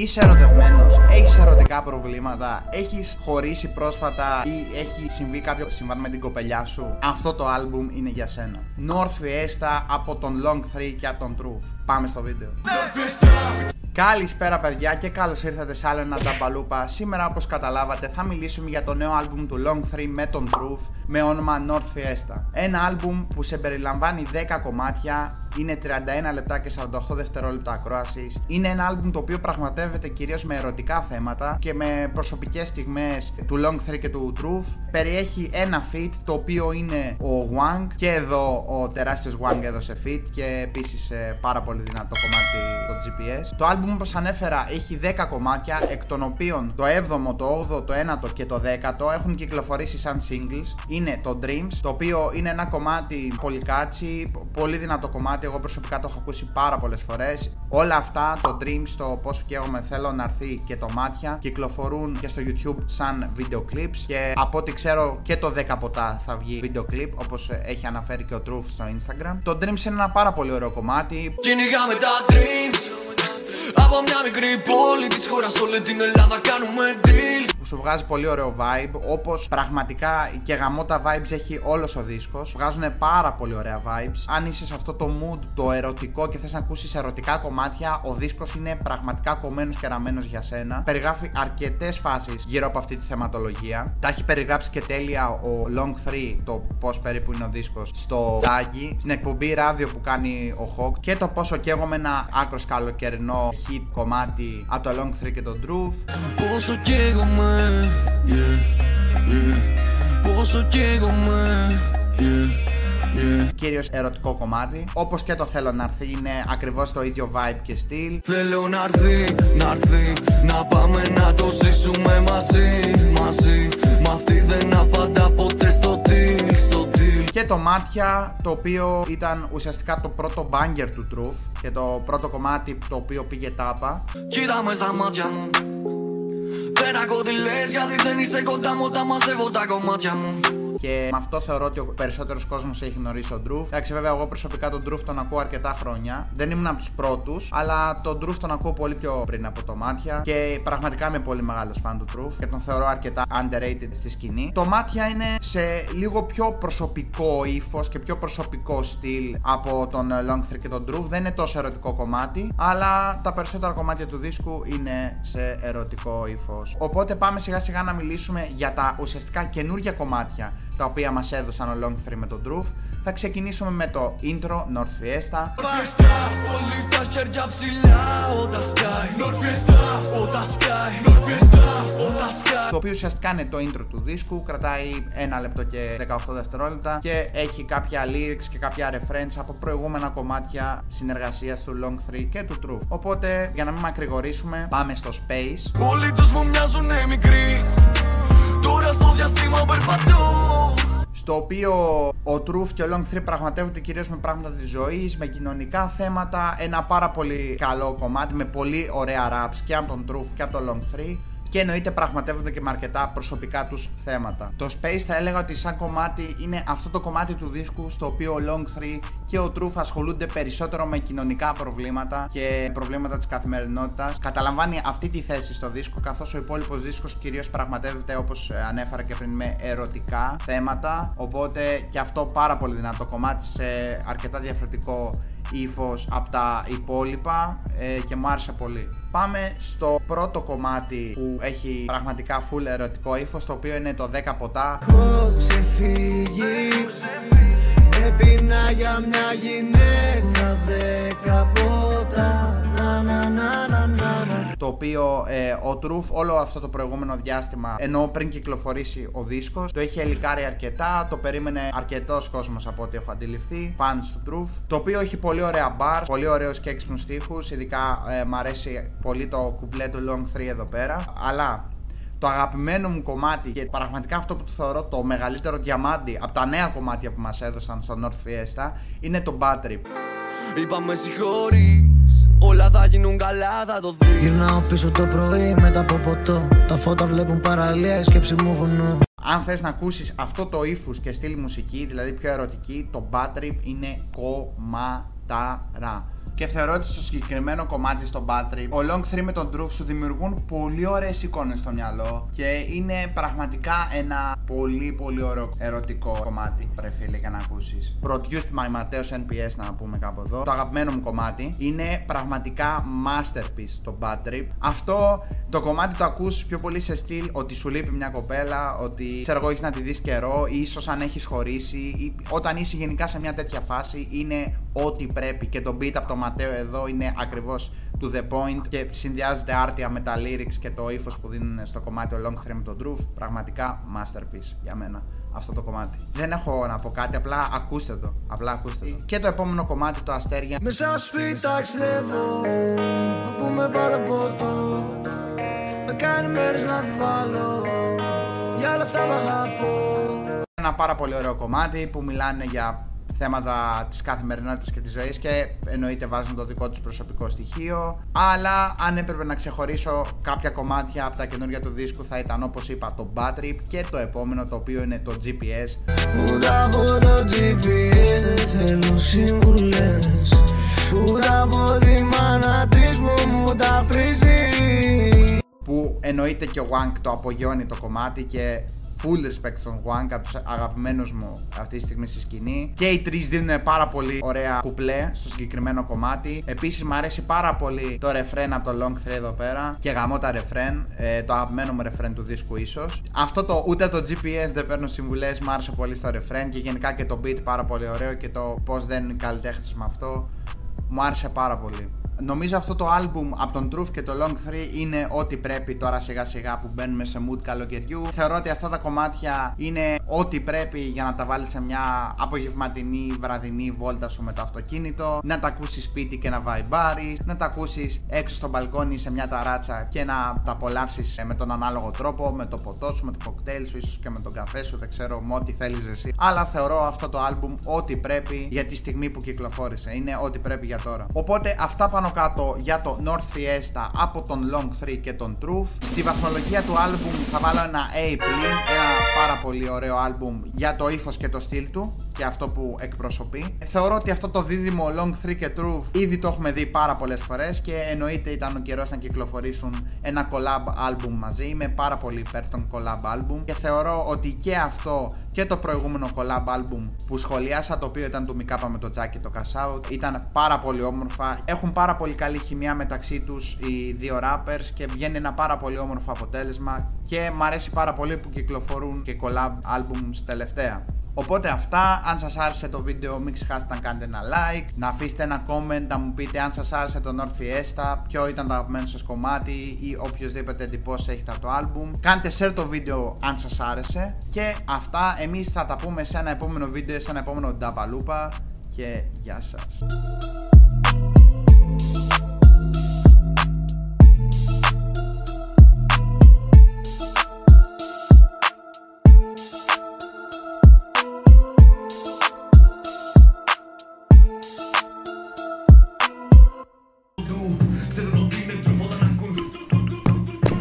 Είσαι ερωτευμένος, έχεις ερωτικά προβλήματα, έχεις χωρίσει πρόσφατα ή έχει συμβεί κάποιο συμβάν με την κοπελιά σου. Αυτό το άλμπουμ είναι για σένα. North Fiesta από τον Long 3 και από τον Truth. Πάμε στο βίντεο. Καλησπέρα παιδιά και καλώς ήρθατε σε άλλο ένα Ντάμπα Λούπα. Σήμερα, όπως καταλάβατε, θα μιλήσουμε για το νέο άλμπουμ του Long 3 με τον Truth με όνομα North Fiesta. Ένα άλμπουμ που σε περιλαμβάνει 10 κομμάτια, είναι 31 λεπτά και 48 δευτερόλεπτα ακρόασης. Είναι ένα άλμπουμ το οποίο πραγματεύεται κυρίως με ερωτικά θέματα και με προσωπικές στιγμές του Long 3 και του Truth. Περιέχει ένα feat το οποίο είναι ο Wang, και εδώ ο τεράστιος Wang έδωσε feat και επίσης πάρα πολύ δυνατό κομμάτι το GPS. Το άλμπουμ, όπως ανέφερα, έχει 10 κομμάτια, εκ των οποίων το 7ο, το 8ο, το 9ο και το 10ο έχουν κυκλοφορήσει σαν singles. Είναι το Dreams, το οποίο είναι ένα κομμάτι πολύ κάτσι, πολύ δυνατό κομμάτι. Εγώ προσωπικά το έχω ακούσει πάρα πολλές φορές. Όλα αυτά, το Dreams, το πόσο και εγώ με θέλω να έρθει και το Μάτια, κυκλοφορούν και στο YouTube σαν βίντεο clips. Και από ό,τι ξέρω, και το 10 ποτά θα βγει βίντεο clip, όπως έχει αναφέρει και ο Truth στο Instagram. Το Dreams είναι ένα πάρα πολύ ωραίο κομμάτι. Κυνηγάμε τα Dreams. Από μια μικρή πόλη της χώρας, όλη την Ελλάδα κάνουμε deals. Σου βγάζει πολύ ωραίο vibe, όπως πραγματικά και γαμώτα vibes έχει όλος ο δίσκος. Βγάζουν πάρα πολύ ωραία vibes. Αν είσαι σε αυτό το mood το ερωτικό και θες να ακούσεις ερωτικά κομμάτια, ο δίσκος είναι πραγματικά κομμένος και ραμμένος για σένα. Περιγράφει αρκετές φάσεις γύρω από αυτή τη θεματολογία. Τα έχει περιγράψει και τέλεια ο Long 3, το πώς περίπου είναι ο δίσκος, στο Τζάκι, στην εκπομπή ράδιο που κάνει ο Χοκ, και το πόσο καίγω με ένα άκρος καλοκαιρινό hit κομμάτι από το Long 3 και τον Truth. Πόσο καίγω με... Πόσο καίγομαι. Κυρίως ερωτικό κομμάτι. Όπως και το Θέλω να έρθει, είναι ακριβώς το ίδιο vibe και στυλ. Θέλω να έρθει, να έρθει, να πάμε να το ζήσουμε μαζί, μαζί. Μα αυτή δεν απαντά ποτέ στο τίλ, στο τίλ. Και το Μάτια, το οποίο ήταν ουσιαστικά το πρώτο banger του Truth και το πρώτο κομμάτι το οποίο πήγε τάπα. Κοίτα με στα μάτια μου. Δεν ακούω τι λες, γιατί δεν είσαι κοντά μου, τα μαζεύω τα κομμάτια μου. Και με αυτό θεωρώ ότι ο περισσότερος κόσμος έχει γνωρίσει τον Truth. Εντάξει, βέβαια, εγώ προσωπικά τον Truth τον ακούω αρκετά χρόνια. Δεν ήμουν από τους πρώτους, αλλά τον Truth τον ακούω πολύ πιο πριν από το Μάτια. Και πραγματικά είμαι πολύ μεγάλος φαν του Truth και τον θεωρώ αρκετά underrated στη σκηνή. Το Μάτια είναι σε λίγο πιο προσωπικό ύφος και πιο προσωπικό στυλ από τον Long 3 και τον Truth. Δεν είναι τόσο ερωτικό κομμάτι, αλλά τα περισσότερα κομμάτια του δίσκου είναι σε ερωτικό ύφος. Οπότε πάμε σιγά σιγά να μιλήσουμε για τα ουσιαστικά καινούργια κομμάτια τα οποία μας έδωσαν ο Long 3 με τον Truth. Θα ξεκινήσουμε με το intro North Fiesta. Το οποίο ουσιαστικά είναι το intro του δίσκου, κρατάει 1 λεπτό και 18 δευτερόλεπτα και έχει κάποια lyrics και κάποια reference από προηγούμενα κομμάτια συνεργασίας του Long 3 και του Truth. Οπότε, για να μην μακρηγορήσουμε, πάμε στο Space. Όλοι τους μου μοιάζουνε μικροί, τώρα στο διαστήμα περπατώ. Στο οποίο ο Truth και ο Long 3 πραγματεύονται κυρίως με πράγματα της ζωής, με κοινωνικά θέματα. Ένα πάρα πολύ καλό κομμάτι με πολύ ωραία raps και από τον Truth και από τον Long 3. Και εννοείται πραγματεύονται και με αρκετά προσωπικά τους θέματα. Το Space, θα έλεγα ότι σαν κομμάτι είναι αυτό το κομμάτι του δίσκου στο οποίο ο Long 3 και ο Truth ασχολούνται περισσότερο με κοινωνικά προβλήματα και προβλήματα της καθημερινότητας. Καταλαμβάνει αυτή τη θέση στο δίσκο, καθώς ο υπόλοιπος δίσκος κυρίως πραγματεύεται, όπως ανέφερα και πριν, με ερωτικά θέματα. Οπότε και αυτό πάρα πολύ δυνατό κομμάτι σε αρκετά διαφορετικό ύφος από τα υπόλοιπα και μου άρεσε πολύ. Πάμε στο πρώτο κομμάτι που έχει πραγματικά full ερωτικό ύφος, το οποίο είναι το 10 ποτά. Κόψε φύγει, έπινα για μια γυναίκα 10 ποτά, να, να, να, να, να. Το οποίο ο Truth όλο αυτό το προηγούμενο διάστημα, ενώ πριν κυκλοφορήσει ο δίσκος, το είχε ελικάρει αρκετά, το περίμενε αρκετός κόσμος από ό,τι έχω αντιληφθεί, fans του Truth. Το οποίο έχει πολύ ωραία bars, πολύ ωραίους και έξυπνους στίχους, ειδικά μ' αρέσει πολύ το κουμπλέ του Long 3 εδώ πέρα. Αλλά το αγαπημένο μου κομμάτι και πραγματικά αυτό που θεωρώ το μεγαλύτερο διαμάντι από τα νέα κομμάτια που μας έδωσαν στο North Fiesta είναι το Bad Trip. Είπαμε συγχωρεί. Όλα θα γίνουν καλά, θα το δει. Γυρνάω πίσω το πρωί μετά από ποτό. Τα φώτα βλέπουν παραλία, σκέψη μου βουνό. Αν θες να ακούσεις αυτό το ύφους και στυλ μουσική, δηλαδή πιο ερωτική, το Bad Trip είναι κομματάρα. Και θεωρώ ότι στο συγκεκριμένο κομμάτι στο Bad Trip, ο Long 3 με τον Trouf σου δημιουργούν πολύ ωραίες εικόνες στο μυαλό και είναι πραγματικά ένα πολύ πολύ ωραίο ερωτικό κομμάτι. Ρε φίλε, για να ακούσεις. Produced by Mateos NPS, να πούμε κάπου εδώ. Το αγαπημένο μου κομμάτι. Είναι πραγματικά masterpiece το Bad Trip. Αυτό το κομμάτι το ακούς πιο πολύ σε στυλ ότι σου λείπει μια κοπέλα, ότι ξέρω εγώ έχεις να τη δεις καιρό, ή ίσως αν έχεις χωρίσει, ή όταν είσαι γενικά σε μια τέτοια φάση, είναι ό,τι πρέπει. Και το beat από το Ματέο εδώ είναι ακριβώς to the point και συνδυάζεται άρτια με τα lyrics και το ύφος που δίνουν στο κομμάτι ο Long 3 με τον Trouf. Πραγματικά masterpiece για μένα αυτό το κομμάτι. Δεν έχω να πω κάτι, απλά ακούστε το. Και το επόμενο κομμάτι, το Αστέρια. Μέσα σπίτι ταξιδεύω, να πούμε παραποτώ. Με κάνει μέρες να βάλω, για όλα αυτά μ' αγαπώ. Ένα πάρα πολύ ωραίο κομμάτι που μιλάνε για θέματα της καθημερινότητας και της ζωής και εννοείται βάζουν το δικό τους προσωπικό στοιχείο. Αλλά αν έπρεπε να ξεχωρίσω κάποια κομμάτια από τα καινούργια του δίσκου, θα ήταν, όπως είπα, το Bad Trip και το επόμενο, το οποίο είναι το GPS. Ούτε από το GPS δεν θέλω συμβουλές, ούτε από τη μάνα της μου τα πρίζει. Που εννοείται και ο Wang το απογειώνει το κομμάτι και full respect στον Wang, από τους αγαπημένους μου αυτή τη στιγμή στη σκηνή. Και οι τρεις δίνουν πάρα πολύ ωραία κουπλέ στο συγκεκριμένο κομμάτι. Επίσης μου αρέσει πάρα πολύ το ρεφρέν από το Long 3 εδώ πέρα. Και γαμώ τα ρεφρέν, το αγαπημένο μου ρεφρέν του δίσκου ίσως. Αυτό το ούτε το GPS δεν παίρνω συμβουλές μου άρεσε πολύ στο ρεφρέν. Και γενικά και το beat πάρα πολύ ωραίο και το πως δεν είναι καλλιτέχνες με αυτό, μου άρεσε πάρα πολύ. Νομίζω αυτό το album από τον Trouf και το Long 3 είναι ό,τι πρέπει τώρα σιγά σιγά που μπαίνουμε σε mood καλοκαιριού. Θεωρώ ότι αυτά τα κομμάτια είναι ό,τι πρέπει για να τα βάλεις σε μια απογευματινή βραδινή βόλτα σου με το αυτοκίνητο, να τα ακούσεις σπίτι και να βαϊμπάρεις, να τα ακούσεις έξω στο μπαλκόνι σε μια ταράτσα και να τα απολαύσεις με τον ανάλογο τρόπο, με το ποτό σου, με το κοκτέιλ σου, ίσως και με τον καφέ σου, δεν ξέρω, με ό,τι θέλεις εσύ. Αλλά θεωρώ αυτό το album ό,τι πρέπει για τη στιγμή που κυκλοφόρησε. Είναι ό,τι πρέπει για τώρα. Οπότε αυτά πάνω κάτω για το North Fiesta από τον Long 3 και τον Trouf. Στη βαθμολογία του άλμπουμ θα βάλω ένα A+, ένα πάρα πολύ ωραίο άλμπουμ για το ύφος και το στυλ του και αυτό που εκπροσωπεί. Θεωρώ ότι αυτό το δίδυμο Long 3 και Trouf ήδη το έχουμε δει πάρα πολλές φορές και εννοείται ήταν ο καιρός να κυκλοφορήσουν ένα collab άλμπουμ μαζί. Είμαι πάρα πολύ υπέρ των collab άλμπουμ και θεωρώ ότι και αυτό και το προηγούμενο collab album που σχολιάσα, το οποίο ήταν του Μικάπα με το Τζάκι, το Κασάου, ήταν πάρα πολύ όμορφα. Έχουν πάρα πολύ καλή χημεία μεταξύ τους οι δύο rappers και βγαίνει ένα πάρα πολύ όμορφο αποτέλεσμα και μ' αρέσει πάρα πολύ που κυκλοφορούν και collab albums τελευταία. Οπότε αυτά, αν σας άρεσε το βίντεο μην ξεχάσετε να κάνετε ένα like, να αφήσετε ένα comment, να μου πείτε αν σας άρεσε το North Fiesta, ποιο ήταν το αγαπημένο σας κομμάτι ή οποιοδήποτε εντυπώσεις έχετε από το album. Κάντε share το βίντεο αν σας άρεσε και αυτά, εμείς θα τα πούμε σε ένα επόμενο βίντεο, σε ένα επόμενο Ντάμπα Λούπα και γεια σας.